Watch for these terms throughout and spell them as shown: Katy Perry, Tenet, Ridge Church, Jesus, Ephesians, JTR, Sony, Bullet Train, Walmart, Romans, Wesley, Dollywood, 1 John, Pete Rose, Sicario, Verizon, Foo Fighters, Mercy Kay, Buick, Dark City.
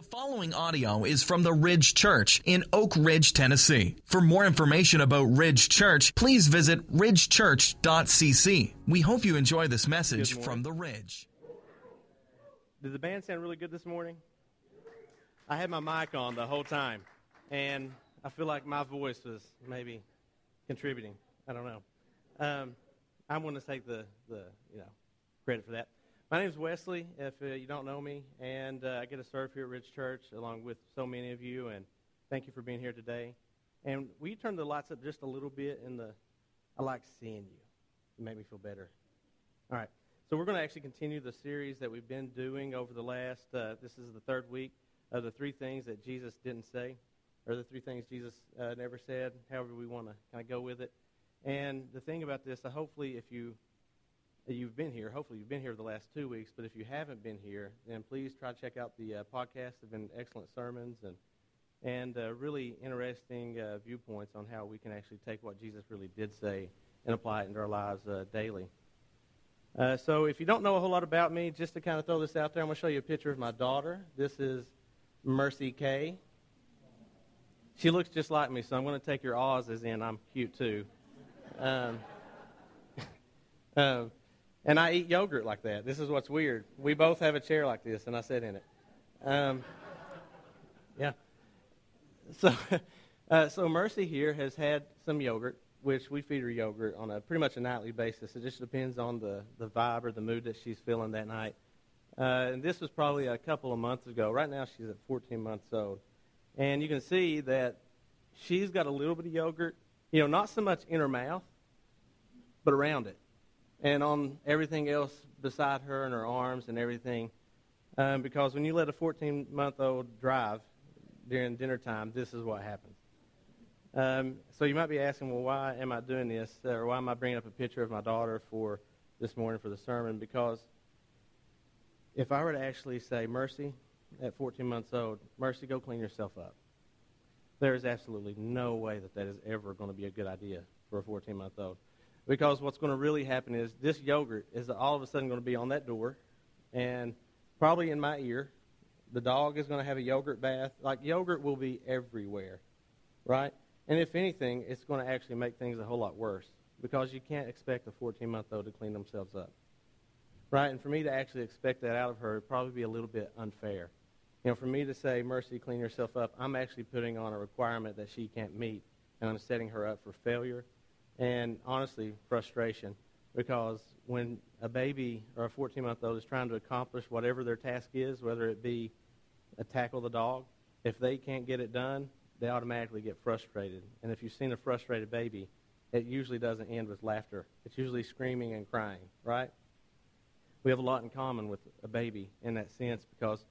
The following audio is from the Ridge Church in Oak Ridge, Tennessee. For more information about Ridge Church, please visit ridgechurch.cc. We hope you enjoy this message from the Ridge. Did the band sound really good this morning? I had my mic on the whole time, and I feel like my voice was maybe contributing. I don't know. I'm going to take the credit for that. My name is Wesley, if you don't know me, and I get to serve here at Ridge Church along with so many of you, and thank you for being here today. And will you turn the lights up just a little bit? I like seeing you. You make me feel better. All right, so we're going to actually continue the series that we've been doing over the last, this is the third week, of the three things that Jesus didn't say, or the three things Jesus never said, however we want to kind of go with it. And the thing about this, hopefully if you've been here. Hopefully you've been here the last 2 weeks, but if you haven't been here, then please try to check out the podcast. They've been excellent sermons and really interesting viewpoints on how we can actually take what Jesus really did say and apply it into our lives daily. So if you don't know a whole lot about me, just to kind of throw this out there, I'm going to show you a picture of my daughter. This is Mercy Kay. She looks just like me, so I'm going to take your awes as in I'm cute too. And I eat yogurt like that. This is what's weird. We both have a chair like this, and I sit in it. Yeah. So Mercy here has had some yogurt, which we feed her yogurt on a pretty much a nightly basis. It just depends on the vibe or the mood that she's feeling that night. And this was probably a couple of months ago. Right now she's at 14 months old. And you can see that she's got a little bit of yogurt, not so much in her mouth, but around it. And on everything else beside her and her arms and everything. Because when you let a 14-month-old drive during dinner time, this is what happens. So you might be asking, well, why am I doing this? Or why am I bringing up a picture of my daughter for this morning for the sermon? Because if I were to actually say, Mercy, at 14 months old, Mercy, go clean yourself up. There is absolutely no way that is ever going to be a good idea for a 14-month-old. Because what's going to really happen is this yogurt is all of a sudden going to be on that door and probably in my ear. The dog is going to have a yogurt bath. Like, yogurt will be everywhere, right? And if anything, it's going to actually make things a whole lot worse because you can't expect a 14-month-old to clean themselves up, right? And for me to actually expect that out of her would probably be a little bit unfair. For me to say, Mercy, clean yourself up, I'm actually putting on a requirement that she can't meet, and I'm setting her up for failure. And honestly, frustration, because when a baby or a 14-month-old is trying to accomplish whatever their task is, whether it be tackle the dog, if they can't get it done, they automatically get frustrated. And if you've seen a frustrated baby, it usually doesn't end with laughter. It's usually screaming and crying, right? We have a lot in common with a baby in that sense because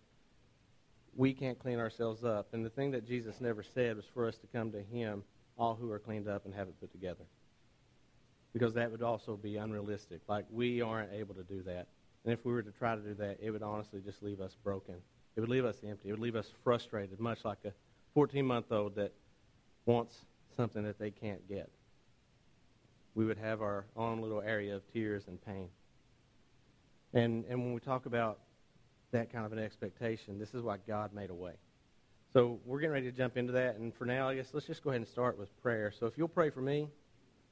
we can't clean ourselves up. And the thing that Jesus never said was for us to come to him, all who are cleaned up and have it put together. Because that would also be unrealistic. Like, we aren't able to do that. And if we were to try to do that, it would honestly just leave us broken. It would leave us empty. It would leave us frustrated, much like a 14-month-old that wants something that they can't get. We would have our own little area of tears and pain. And when we talk about that kind of an expectation, this is why God made a way. So we're getting ready to jump into that. And for now, I guess let's just go ahead and start with prayer. So if you'll pray for me,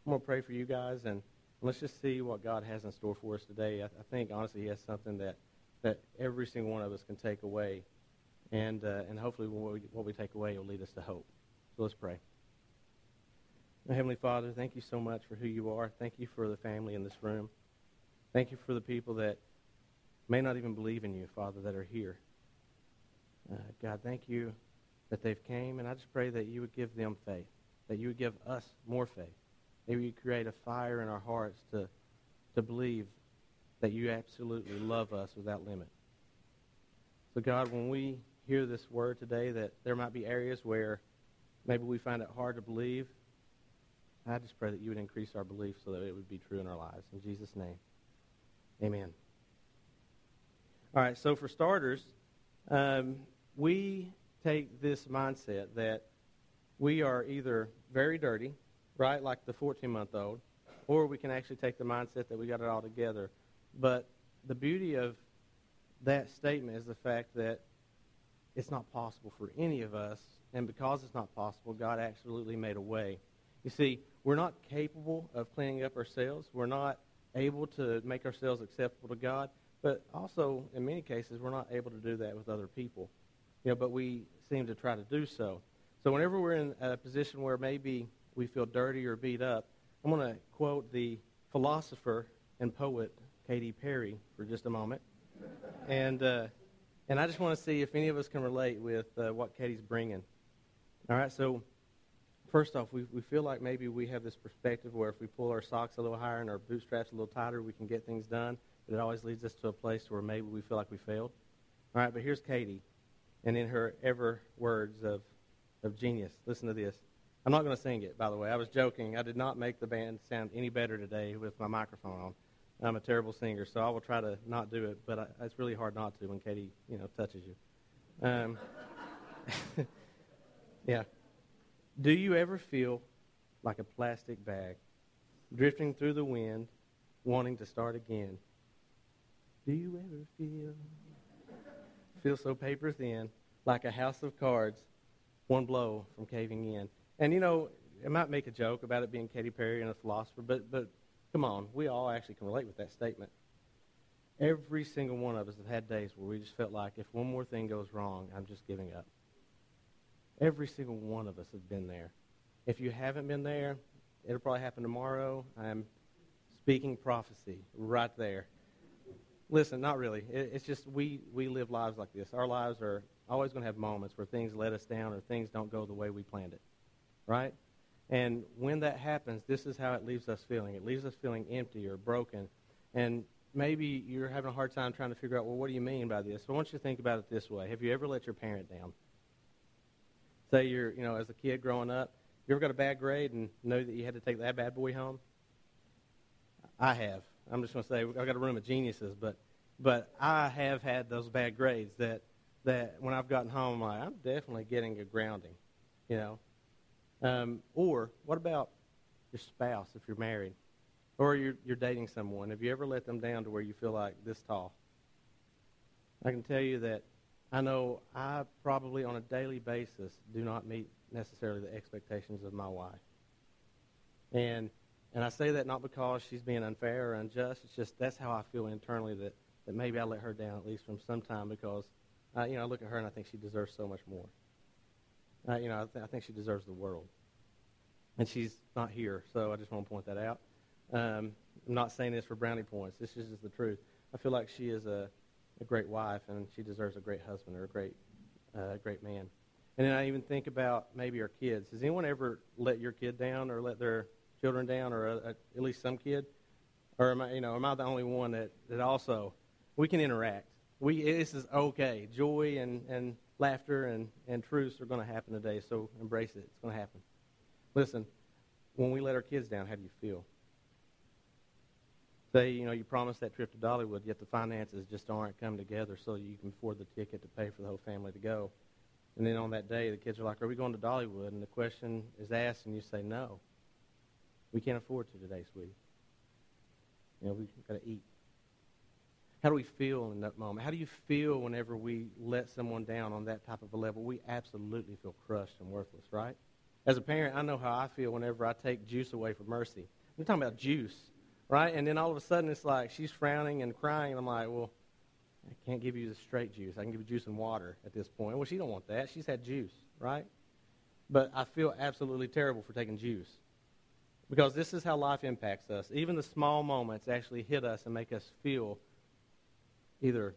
I'm going to pray for you guys, and let's just see what God has in store for us today. I think, honestly, he has something that every single one of us can take away, and hopefully what we take away will lead us to hope. So let's pray. Heavenly Father, thank you so much for who you are. Thank you for the family in this room. Thank you for the people that may not even believe in you, Father, that are here. God, thank you that they've came, and I just pray that you would give them faith, that you would give us more faith. Maybe you create a fire in our hearts to believe that you absolutely love us without limit. So, God, when we hear this word today, that there might be areas where maybe we find it hard to believe, I just pray that you would increase our belief so that it would be true in our lives. In Jesus' name, amen. All right, so for starters, we take this mindset that we are either very dirty, right, like the 14-month-old, or we can actually take the mindset that we got it all together. But the beauty of that statement is the fact that it's not possible for any of us. And because it's not possible, God absolutely made a way. You see, we're not capable of cleaning up ourselves. We're not able to make ourselves acceptable to God. But also, in many cases, we're not able to do that with other people. You know, but we seem to try to do so. So whenever we're in a position where maybe we feel dirty or beat up, I'm going to quote the philosopher and poet Katy Perry for just a moment. And I just want to see if any of us can relate with what Katy's bringing. All right, so first off, we feel like maybe we have this perspective where if we pull our socks a little higher and our bootstraps a little tighter, we can get things done. But it always leads us to a place where maybe we feel like we failed. All right, but here's Katy, and in her ever words of genius, listen to this. I'm not going to sing it, by the way. I was joking. I did not make the band sound any better today with my microphone on. I'm a terrible singer, so I will try to not do it, but it's really hard not to when Katy, touches you. Yeah. Do you ever feel like a plastic bag, drifting through the wind, wanting to start again? Do you ever feel so paper thin, like a house of cards, one blow from caving in? And, I might make a joke about it being Katy Perry and a philosopher, but come on, we all actually can relate with that statement. Every single one of us have had days where we just felt like if one more thing goes wrong, I'm just giving up. Every single one of us has been there. If you haven't been there, it'll probably happen tomorrow. I'm speaking prophecy right there. Listen, not really. It's just we live lives like this. Our lives are always going to have moments where things let us down or things don't go the way we planned it. Right? And when that happens, this is how it leaves us feeling. It leaves us feeling empty or broken. And maybe you're having a hard time trying to figure out, well, what do you mean by this? I want you to think about it this way. Have you ever let your parent down? Say you're, as a kid growing up, you ever got a bad grade and know that you had to take that bad boy home? I have. I'm just going to say I've got a room of geniuses, but I have had those bad grades that when I've gotten home, I'm definitely getting a grounding, Or what about your spouse if you're married or you're dating someone? Have you ever let them down to where you feel like this tall? I can tell you that I know I probably on a daily basis do not meet necessarily the expectations of my wife. And I say that not because she's being unfair or unjust. It's just that's how I feel internally that maybe I let her down at least from some time because, I look at her and I think she deserves so much more. I think she deserves the world. And she's not here, so I just want to point that out. I'm not saying this for brownie points. This is just the truth. I feel like she is a great wife, and she deserves a great husband or a great man. And then I even think about maybe our kids. Has anyone ever let your kid down or let their children down or at least some kid? Or am I the only one that also, we can interact. This is okay. Joy and laughter and truths are going to happen today, so embrace it. It's going to happen. Listen, when we let our kids down, how do you feel? Say, you promised that trip to Dollywood, yet the finances just aren't coming together so you can afford the ticket to pay for the whole family to go. And then on that day, the kids are like, are we going to Dollywood? And the question is asked, and you say, no. We can't afford to today, sweetie. We've got to eat. How do we feel in that moment? How do you feel whenever we let someone down on that type of a level? We absolutely feel crushed and worthless, right? As a parent, I know how I feel whenever I take juice away from Mercy. I'm talking about juice, right? And then all of a sudden it's like she's frowning and crying, and I'm like, well, I can't give you the straight juice. I can give you juice and water at this point. Well, she don't want that. She's had juice, right? But I feel absolutely terrible for taking juice because this is how life impacts us. Even the small moments actually hit us and make us feel either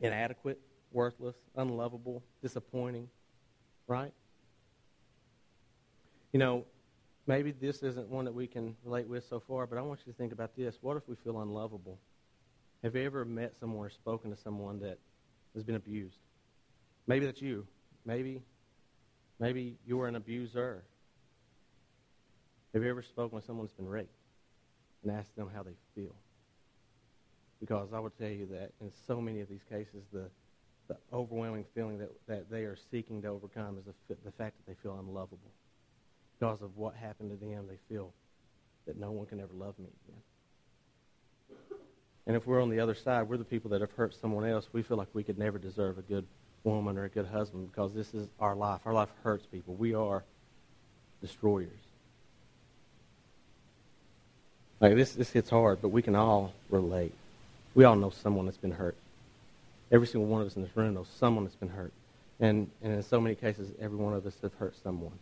inadequate, worthless, unlovable, disappointing, right? Maybe this isn't one that we can relate with so far, but I want you to think about this. What if we feel unlovable? Have you ever met someone or spoken to someone that has been abused? Maybe that's you. Maybe you're an abuser. Have you ever spoken with someone that's been raped and asked them how they feel? Because I would tell you that in so many of these cases, the overwhelming feeling that they are seeking to overcome is the fact that they feel unlovable. Because of what happened to them, they feel that no one can ever love me again. And if we're on the other side, we're the people that have hurt someone else. We feel like we could never deserve a good woman or a good husband, because this is our life. Our life hurts people. We are destroyers. Like this hits hard, but we can all relate. We all know someone that's been hurt. Every single one of us in this room knows someone that's been hurt. And in so many cases, every one of us have hurt someone.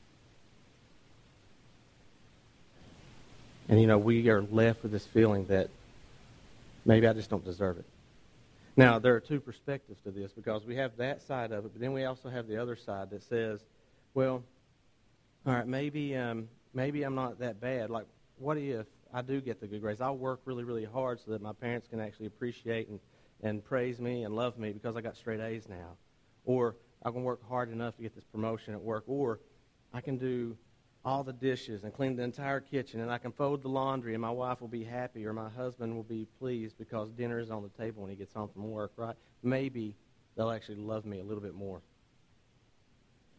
And, you know, we are left with this feeling that maybe I just don't deserve it. Now, there are two perspectives to this, because we have that side of it, but then we also have the other side that says, well, all right, maybe I'm not that bad. Like, what if I do get the good grades? I'll work really, really hard so that my parents can actually appreciate and praise me and love me because I got straight A's now. Or I can work hard enough to get this promotion at work. Or I can do all the dishes and clean the entire kitchen, and I can fold the laundry, and my wife will be happy, or my husband will be pleased because dinner is on the table when he gets home from work, right? Maybe they'll actually love me a little bit more.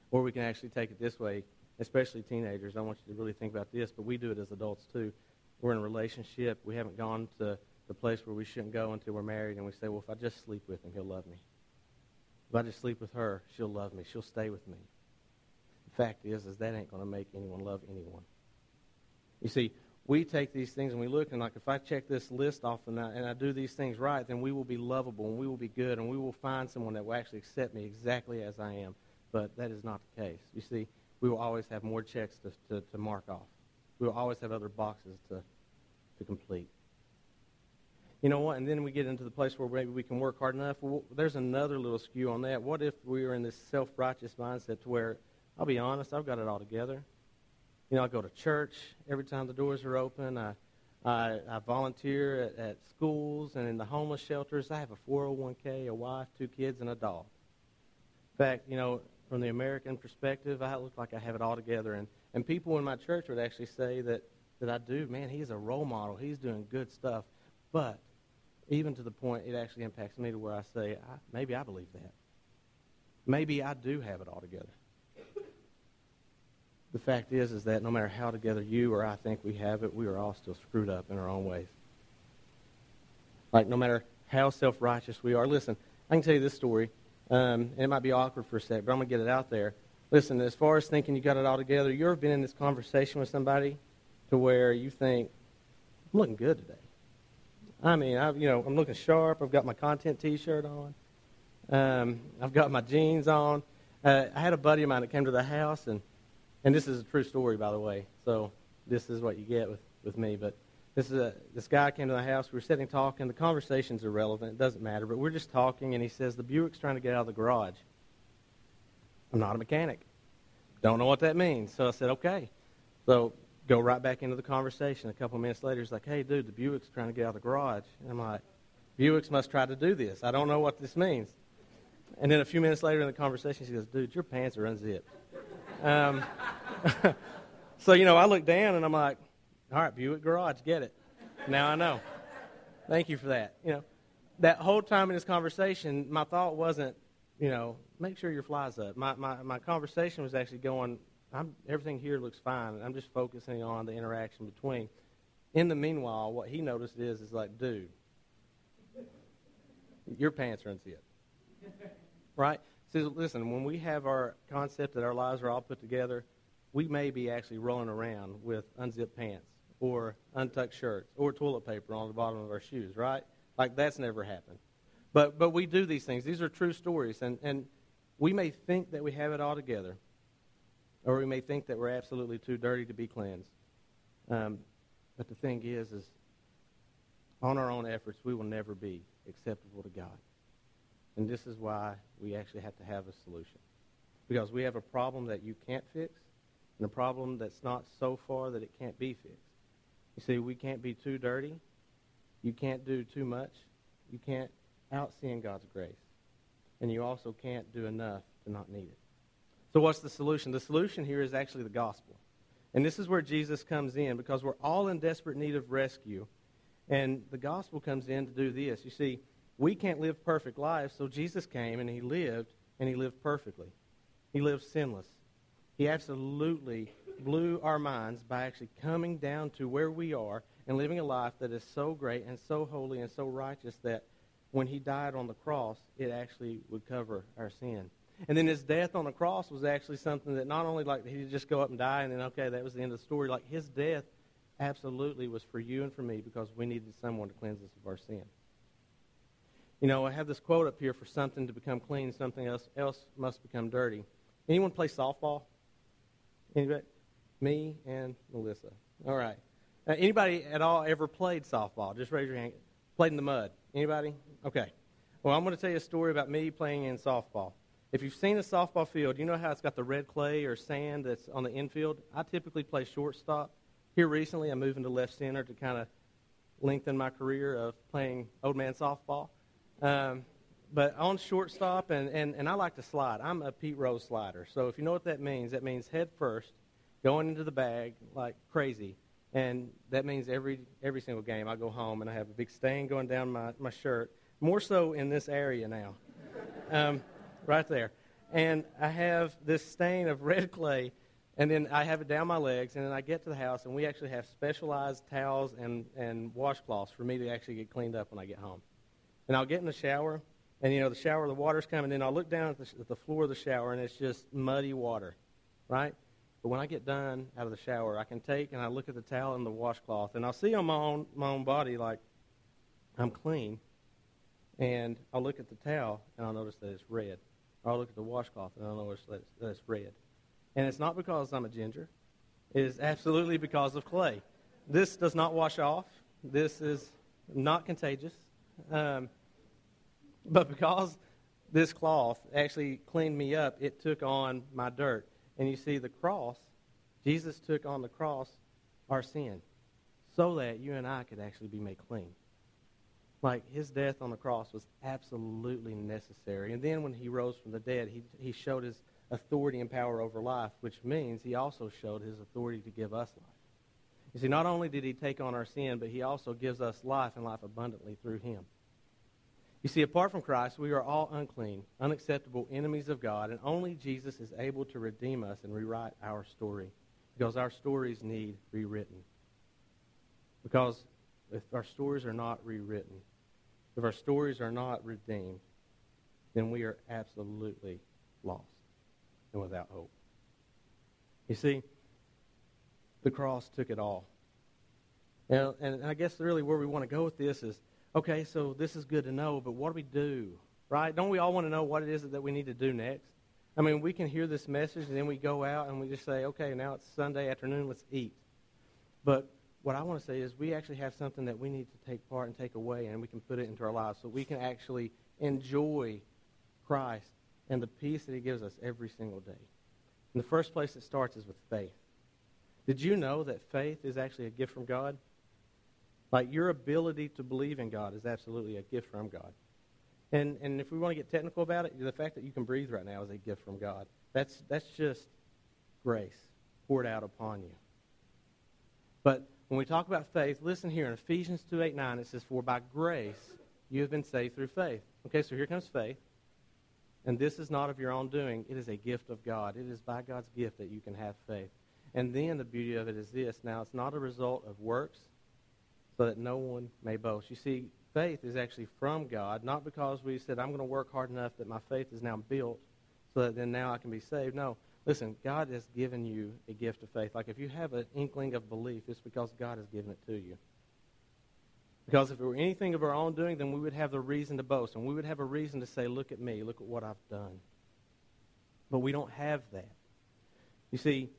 Or we can actually take it this way, especially teenagers. I want you to really think about this, but we do it as adults too. We're in a relationship. We haven't gone to the place where we shouldn't go until we're married, and we say, well, if I just sleep with him, he'll love me. If I just sleep with her, she'll love me. She'll stay with me. The fact is that ain't going to make anyone love anyone. You see, we take these things and we look, and like, if I check this list off and I do these things right, then we will be lovable and we will be good and we will find someone that will actually accept me exactly as I am. But that is not the case. You see, we will always have more checks to mark off. We will always have other boxes to complete. You know what? And then we get into the place where maybe we can work hard enough. Well, there's another little skew on that. What if we were in this self-righteous mindset to where, I'll be honest, I've got it all together. You know, I go to church every time the doors are open. I volunteer at schools and in the homeless shelters. I have a 401k, a wife, 2 kids, and a dog. In fact, you know, from the American perspective, I look like I have it all together. And people in my church would actually say that I do. Man, he's a role model. He's doing good stuff. But even to the point it actually impacts me to where I say, maybe I believe that. Maybe I do have it all together. The fact is that no matter how together you or I think we have it, we are all still screwed up in our own ways. Like, no matter how self-righteous we are. Listen, I can tell you this story, and it might be awkward for a sec, but I'm going to get it out there. Listen, as far as thinking you got it all together, you ever been in this conversation with somebody to where you think, I'm looking good today. I mean, I'm looking sharp. I've got my content T-shirt on. I've got my jeans on. I had a buddy of mine that came to the house, and this is a true story, by the way, so this is what you get with me. But this guy came to the house. We were sitting talking. The conversation's irrelevant. It doesn't matter. But we're just talking, and he says, the Buick's trying to get out of the garage. I'm not a mechanic. Don't know what that means. So I said, okay. So go right back into the conversation. A couple of minutes later, he's like, hey, dude, the Buick's trying to get out of the garage. And I'm like, Buicks must try to do this. I don't know what this means. And then a few minutes later in the conversation, she goes, dude, your pants are unzipped. So, you know, I look down and I'm like, all right, Buick garage, get it. Now I know. Thank you for that. You know, that whole time in this conversation, my thought wasn't, you know, make sure your fly's up. My conversation was actually going, everything here looks fine. And I'm just focusing on the interaction between. In the meanwhile, what he noticed is like, dude, your pants are unzipped. Right? So listen, when we have our concept that our lives are all put together, we may be actually rolling around with unzipped pants or untucked shirts or toilet paper on the bottom of our shoes, right? Like, that's never happened. But we do these things. These are true stories, and we may think that we have it all together, or we may think that we're absolutely too dirty to be cleansed. But the thing is on our own efforts, we will never be acceptable to God. And this is why we actually have to have a solution. Because we have a problem that you can't fix, and a problem that's not so far that it can't be fixed. You see, we can't be too dirty. You can't do too much. You can't out-sin God's grace. And you also can't do enough to not need it. So what's the solution? The solution here is actually the gospel. And this is where Jesus comes in, because we're all in desperate need of rescue. And the gospel comes in to do this. You see, we can't live perfect lives, so Jesus came and he lived perfectly. He lived sinless. He absolutely blew our minds by actually coming down to where we are and living a life that is so great and so holy and so righteous that when he died on the cross, it actually would cover our sin. And then his death on the cross was actually something that not only like he would just go up and die and then, okay, that was the end of the story. Like his death absolutely was for you and for me because we needed someone to cleanse us of our sin. You know, I have this quote up here: for something to become clean, something else must become dirty. Anyone play softball? Anybody? Me and Melissa. All right. Anybody at all ever played softball? Just raise your hand. Played in the mud. Anybody? Okay. Well, I'm going to tell you a story about me playing in softball. If you've seen a softball field, you know how it's got the red clay or sand that's on the infield? I typically play shortstop. Here recently, I'm moving to left center to kind of lengthen my career of playing old man softball. But on shortstop, and I like to slide. I'm a Pete Rose slider. So if you know what that means head first, going into the bag like crazy. And that means every single game I go home and I have a big stain going down my shirt, more so in this area now, right there. And I have this stain of red clay, and then I have it down my legs, and then I get to the house, and we actually have specialized towels and washcloths for me to actually get cleaned up when I get home. And I'll get in the shower, and, you know, the shower, the water's coming, and I'll look down at the floor of the shower, and it's just muddy water, right? But when I get done out of the shower, I can take and I look at the towel and the washcloth, and I'll see on my own body, like, I'm clean. And I'll look at the towel, and I'll notice that it's red. Or I'll look at the washcloth, and I'll notice that it's red. And it's not because I'm a ginger. It is absolutely because of clay. This does not wash off. This is not contagious. But because this cloth actually cleaned me up, it took on my dirt. And you see, the cross, Jesus took on the cross our sin so that you and I could actually be made clean. Like, his death on the cross was absolutely necessary. And then when he rose from the dead, he showed his authority and power over life, which means he also showed his authority to give us life. You see, not only did he take on our sin, but he also gives us life and life abundantly through him. You see, apart from Christ, we are all unclean, unacceptable enemies of God, and only Jesus is able to redeem us and rewrite our story, because our stories need rewritten. Because if our stories are not rewritten, if our stories are not redeemed, then we are absolutely lost and without hope. You see, the cross took it all. And I guess really where we want to go with this is, okay, so this is good to know, but what do we do, right? Don't we all want to know what it is that we need to do next? I mean, we can hear this message, and then we go out, and we just say, okay, now it's Sunday afternoon, let's eat. But what I want to say is we actually have something that we need to take part and take away, and we can put it into our lives so we can actually enjoy Christ and the peace that he gives us every single day. And the first place it starts is with faith. Did you know that faith is actually a gift from God? Like, your ability to believe in God is absolutely a gift from God. And if we want to get technical about it, the fact that you can breathe right now is a gift from God. That's just grace poured out upon you. But when we talk about faith, listen here. In Ephesians 2:8-9, it says, "For by grace you have been saved through faith." Okay, so here comes faith. And this is not of your own doing. It is a gift of God. It is by God's gift that you can have faith. And then the beauty of it is this. Now, it's not a result of works, so that no one may boast. You see, faith is actually from God, not because we said, I'm going to work hard enough that my faith is now built so that then now I can be saved. No, listen, God has given you a gift of faith. Like, if you have an inkling of belief, it's because God has given it to you. Because if it were anything of our own doing, then we would have the reason to boast, and we would have a reason to say, look at me, look at what I've done. But we don't have that. You see,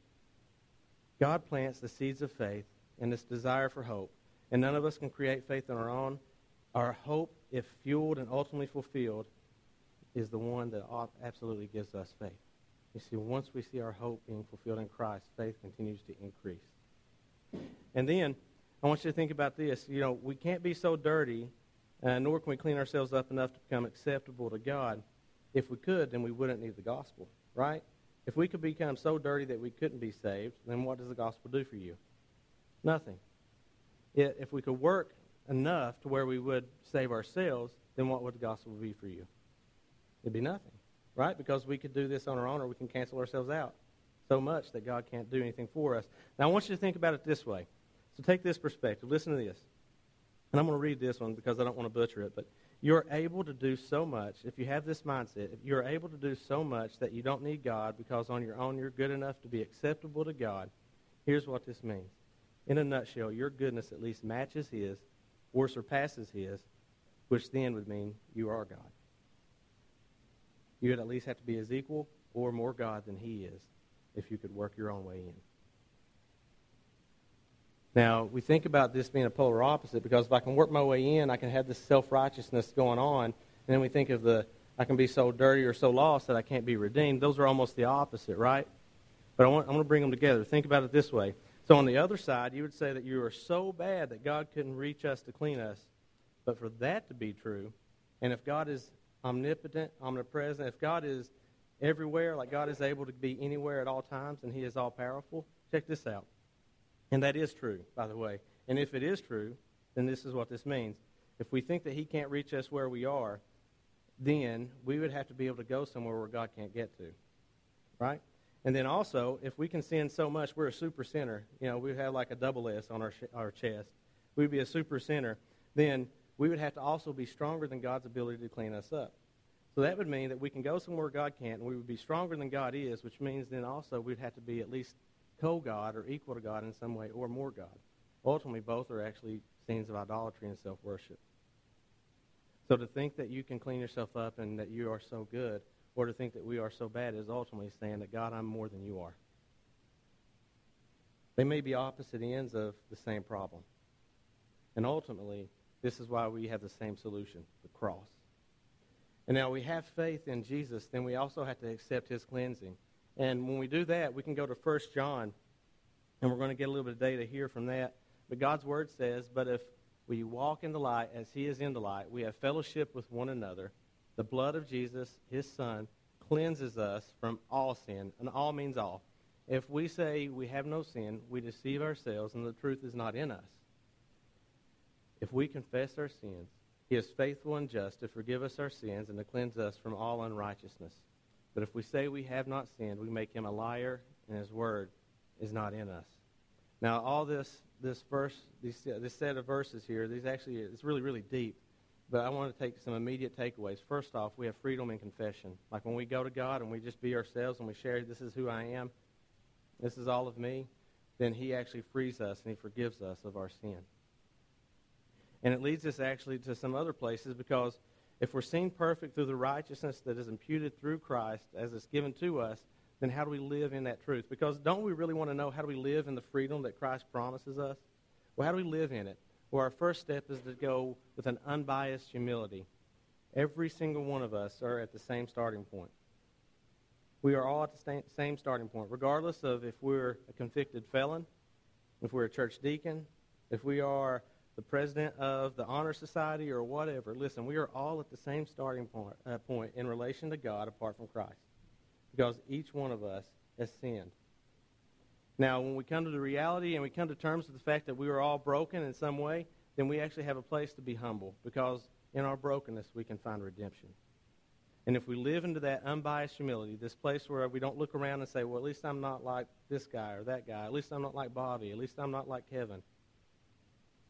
God plants the seeds of faith and this desire for hope. And none of us can create faith on our own. Our hope, if fueled and ultimately fulfilled, is the one that absolutely gives us faith. You see, once we see our hope being fulfilled in Christ, faith continues to increase. And then, I want you to think about this. You know, we can't be so dirty, nor can we clean ourselves up enough to become acceptable to God. If we could, then we wouldn't need the gospel, right? If we could become so dirty that we couldn't be saved, then what does the gospel do for you? Nothing. Yet, if we could work enough to where we would save ourselves, then what would the gospel be for you? It'd be nothing, right? Because we could do this on our own, or we can cancel ourselves out so much that God can't do anything for us. Now, I want you to think about it this way. So take this perspective. Listen to this. And I'm going to read this one because I don't want to butcher it. But You're able to do so much, if you have this mindset, you're able to do so much that you don't need God because on your own you're good enough to be acceptable to God. Here's what this means. In a nutshell, your goodness at least matches His or surpasses His, which then would mean you are God. You would at least have to be as equal or more God than He is if you could work your own way in. Now, we think about this being a polar opposite because if I can work my way in, I can have this self-righteousness going on. And then we think of I can be so dirty or so lost that I can't be redeemed. Those are almost the opposite, right? But I'm going to bring them together. Think about it this way. So on the other side, you would say that you are so bad that God couldn't reach us to clean us. But for that to be true, and if God is omnipotent, omnipresent, if God is everywhere, like God is able to be anywhere at all times and He is all-powerful, check this out. And that is true, by the way. And if it is true, then this is what this means. If we think that He can't reach us where we are, then we would have to be able to go somewhere where God can't get to, right? And then also, if we can sin so much, we're a super sinner. You know, we would have like a double S on our chest. We'd be a super sinner. Then we would have to also be stronger than God's ability to clean us up. So that would mean that we can go somewhere God can't, and we would be stronger than God is, which means then also we'd have to be at least co-God or equal to God in some way or more God. Ultimately, both are actually scenes of idolatry and self-worship. So to think that you can clean yourself up and that you are so good, or to think that we are so bad, is ultimately saying that, God, I'm more than you are. They may be opposite ends of the same problem. And ultimately, this is why we have the same solution, the cross. And now we have faith in Jesus, then we also have to accept His cleansing. And when we do that, we can go to 1 John, and we're going to get a little bit of data here from that. But God's Word says, but if we walk in the light as He is in the light, we have fellowship with one another. The blood of Jesus, His Son, cleanses us from all sin, and all means all. If we say we have no sin, we deceive ourselves, and the truth is not in us. If we confess our sins, He is faithful and just to forgive us our sins and to cleanse us from all unrighteousness. But if we say we have not sinned, we make Him a liar, and His word is not in us. Now, all this verse, this set of verses here, these actually, it's really, really deep. But I want to take some immediate takeaways. First off, we have freedom in confession. Like when we go to God and we just be ourselves and we share, this is who I am, this is all of me, then He actually frees us and He forgives us of our sin. And it leads us actually to some other places because if we're seen perfect through the righteousness that is imputed through Christ as it's given to us, then how do we live in that truth? Because don't we really want to know how do we live in the freedom that Christ promises us? Well, how do we live in it? Well, our first step is to go with an unbiased humility. Every single one of us are at the same starting point. We are all at the same starting point, regardless of if we're a convicted felon, if we're a church deacon, if we are the president of the honor society or whatever. Listen, we are all at the same starting point in relation to God apart from Christ because each one of us has sinned. Now, when we come to the reality and we come to terms with the fact that we are all broken in some way, then we actually have a place to be humble because in our brokenness we can find redemption. And if we live into that unbiased humility, this place where we don't look around and say, well, at least I'm not like this guy or that guy. At least I'm not like Bobby. At least I'm not like Kevin.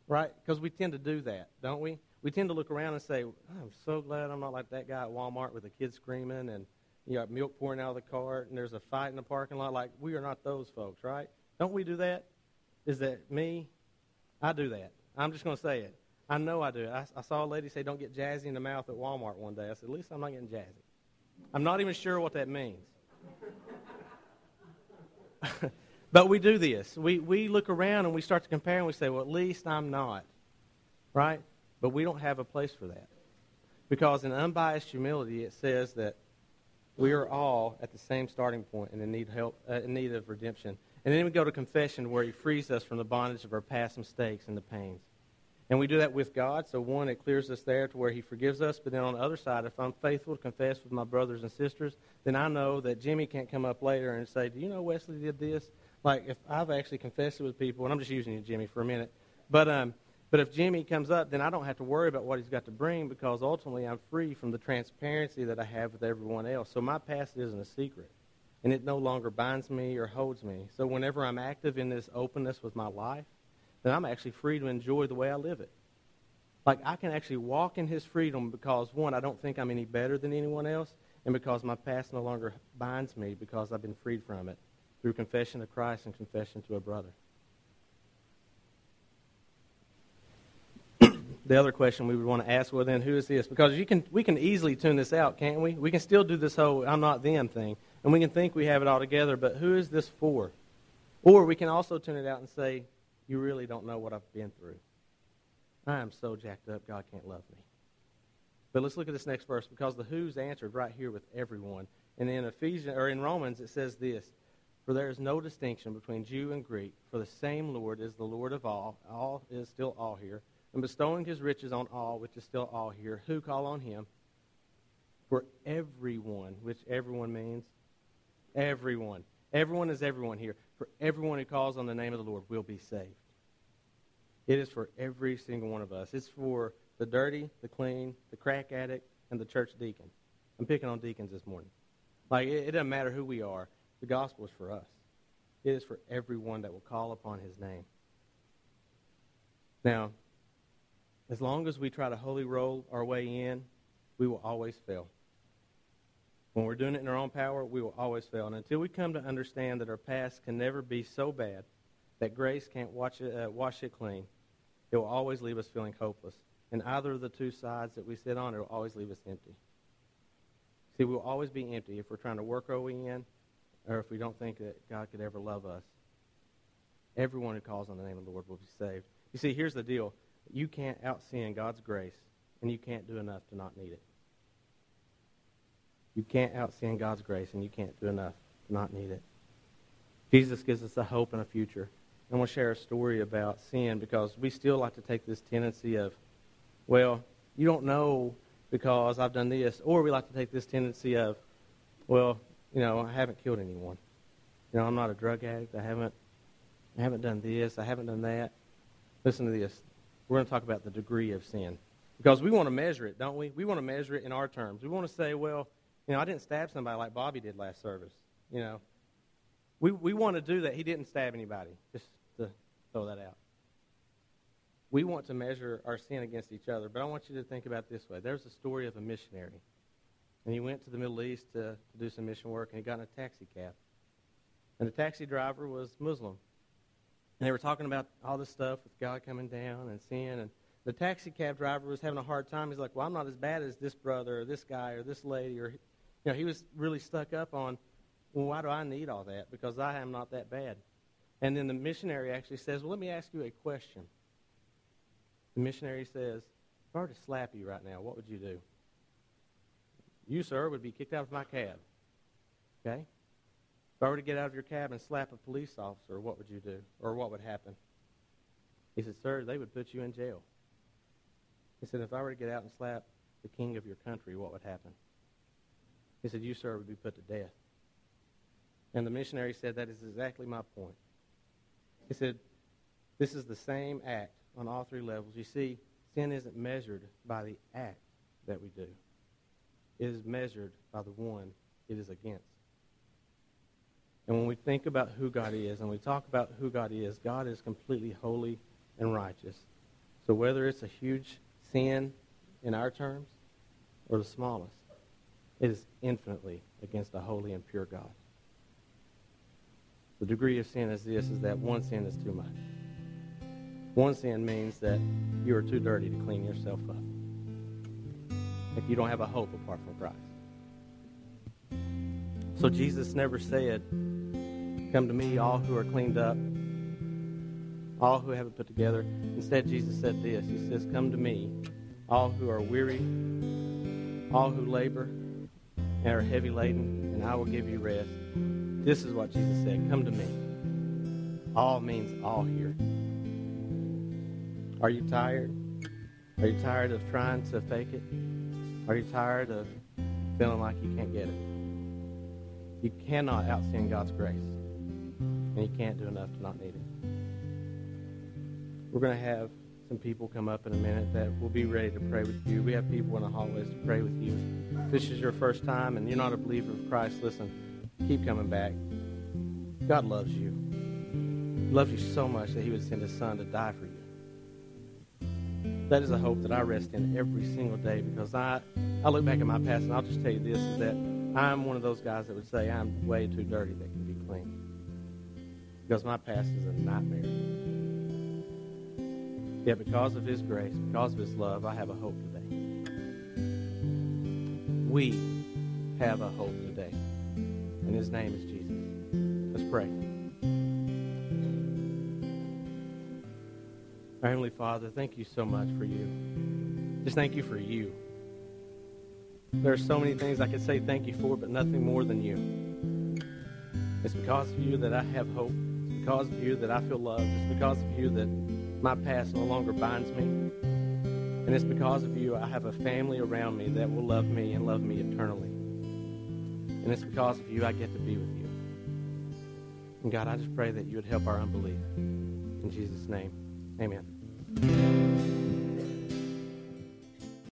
Right? Because we tend to do that, don't we? We tend to look around and say, I'm so glad I'm not like that guy at Walmart with the kids screaming and you got milk pouring out of the cart, and there's a fight in the parking lot. Like, we are not those folks, right? Don't we do that? Is that me? I do that. I'm just going to say it. I know I do it. I saw a lady say, don't get jazzy in the mouth at Walmart one day. I said, at least I'm not getting jazzy. I'm not even sure what that means. But we do this. We look around and we start to compare and we say, well, at least I'm not, right? But we don't have a place for that. Because in unbiased humility, it says that we are all at the same starting point and in need of redemption. And then we go to confession where He frees us from the bondage of our past mistakes and the pains. And we do that with God. So one, it clears us there to where He forgives us. But then on the other side, if I'm faithful to confess with my brothers and sisters, then I know that Jimmy can't come up later and say, do you know Wesley did this? Like if I've actually confessed it with people, and I'm just using you, Jimmy, for a minute. But if Jimmy comes up, then I don't have to worry about what he's got to bring because ultimately I'm free from the transparency that I have with everyone else. So my past isn't a secret, and it no longer binds me or holds me. So whenever I'm active in this openness with my life, then I'm actually free to enjoy the way I live it. Like, I can actually walk in his freedom because, one, I don't think I'm any better than anyone else, and because my past no longer binds me because I've been freed from it through confession to Christ and confession to a brother. The other question we would want to ask, well, then, who is this? Because we can easily tune this out, can't we? We can still do this whole I'm not them thing, and we can think we have it all together, but who is this for? Or we can also tune it out and say, you really don't know what I've been through. I am so jacked up, God can't love me. But let's look at this next verse, because the who's answered right here with everyone. And in Ephesians, or in Romans, it says this, for there is no distinction between Jew and Greek, for the same Lord is the Lord of all. All is still all here. And bestowing his riches on all, which is still all here, who call on him. For everyone, which everyone means everyone. Everyone is everyone here. For everyone who calls on the name of the Lord will be saved. It is for every single one of us. It's for the dirty, the clean, the crack addict, and the church deacon. I'm picking on deacons this morning. Like, it doesn't matter who we are. The gospel is for us. It is for everyone that will call upon his name. Now, as long as we try to holy roll our way in, we will always fail. When we're doing it in our own power, we will always fail. And until we come to understand that our past can never be so bad that grace can't wash it clean, it will always leave us feeling hopeless. And either of the two sides that we sit on, it will always leave us empty. See, we will always be empty if we're trying to work our way in or if we don't think that God could ever love us. Everyone who calls on the name of the Lord will be saved. You see, here's the deal. You can't out-sin God's grace, and you can't do enough to not need it. You can't out-sin God's grace, and you can't do enough to not need it. Jesus gives us a hope and a future. I want to share a story about sin because we still like to take this tendency of, well, you don't know because I've done this, or we like to take this tendency of, well, you know, I haven't killed anyone. You know, I'm not a drug addict. I haven't done this. I haven't done that. Listen to this. We're going to talk about the degree of sin because we want to measure it, don't we? We want to measure it in our terms. We want to say, well, you know, I didn't stab somebody like Bobby did last service. You know, we want to do that. He didn't stab anybody, just to throw that out. We want to measure our sin against each other, but I want you to think about it this way. There's a story of a missionary, and he went to the Middle East to do some mission work, and he got in a taxi cab, and the taxi driver was Muslim. And they were talking about all this stuff with God coming down and sin. And the taxi cab driver was having a hard time. He's like, well, I'm not as bad as this brother or this guy or this lady. Or, you know, he was really stuck up on, well, why do I need all that? Because I am not that bad. And then the missionary actually says, well, let me ask you a question. The missionary says, if I were to slap you right now, what would you do? You, sir, would be kicked out of my cab. Okay? If I were to get out of your cab and slap a police officer, what would you do? Or what would happen? He said, sir, they would put you in jail. He said, if I were to get out and slap the king of your country, what would happen? He said, you, sir, would be put to death. And the missionary said, that is exactly my point. He said, this is the same act on all three levels. You see, sin isn't measured by the act that we do. It is measured by the one it is against. And when we think about who God is and we talk about who God is completely holy and righteous. So whether it's a huge sin in our terms or the smallest, it is infinitely against a holy and pure God. The degree of sin is this, is that one sin is too much. One sin means that you are too dirty to clean yourself up. Like you don't have a hope apart from Christ. So Jesus never said, come to me, all who are cleaned up, all who have it put together. Instead, Jesus said this. He says, come to me, all who are weary, all who labor and are heavy laden, and I will give you rest. This is what Jesus said. Come to me. All means all here. Are you tired? Are you tired of trying to fake it? Are you tired of feeling like you can't get it? You cannot out-sin God's grace. And you can't do enough to not need it. We're going to have some people come up in a minute that will be ready to pray with you. We have people in the hallways to pray with you. If this is your first time and you're not a believer of Christ, listen, keep coming back. God loves you. He loves you so much that he would send his son to die for you. that is a hope that I rest in every single day, because I look back at my past, and I'll just tell you this, is that I'm one of those guys that would say I'm way too dirty that can be clean, because my past is a nightmare. Yet because of His grace, because of His love, I have a hope today. We have a hope today, and His name is Jesus. Let's pray. Our Heavenly Father, thank you so much for you. Just thank you for you. There are so many things I could say thank you for, but nothing more than you. It's because of you that I have hope. It's because of you that I feel loved. It's because of you that my past no longer binds me. And it's because of you I have a family around me that will love me and love me eternally. And it's because of you I get to be with you. And God, I just pray that you would help our unbelief. In Jesus' name, amen.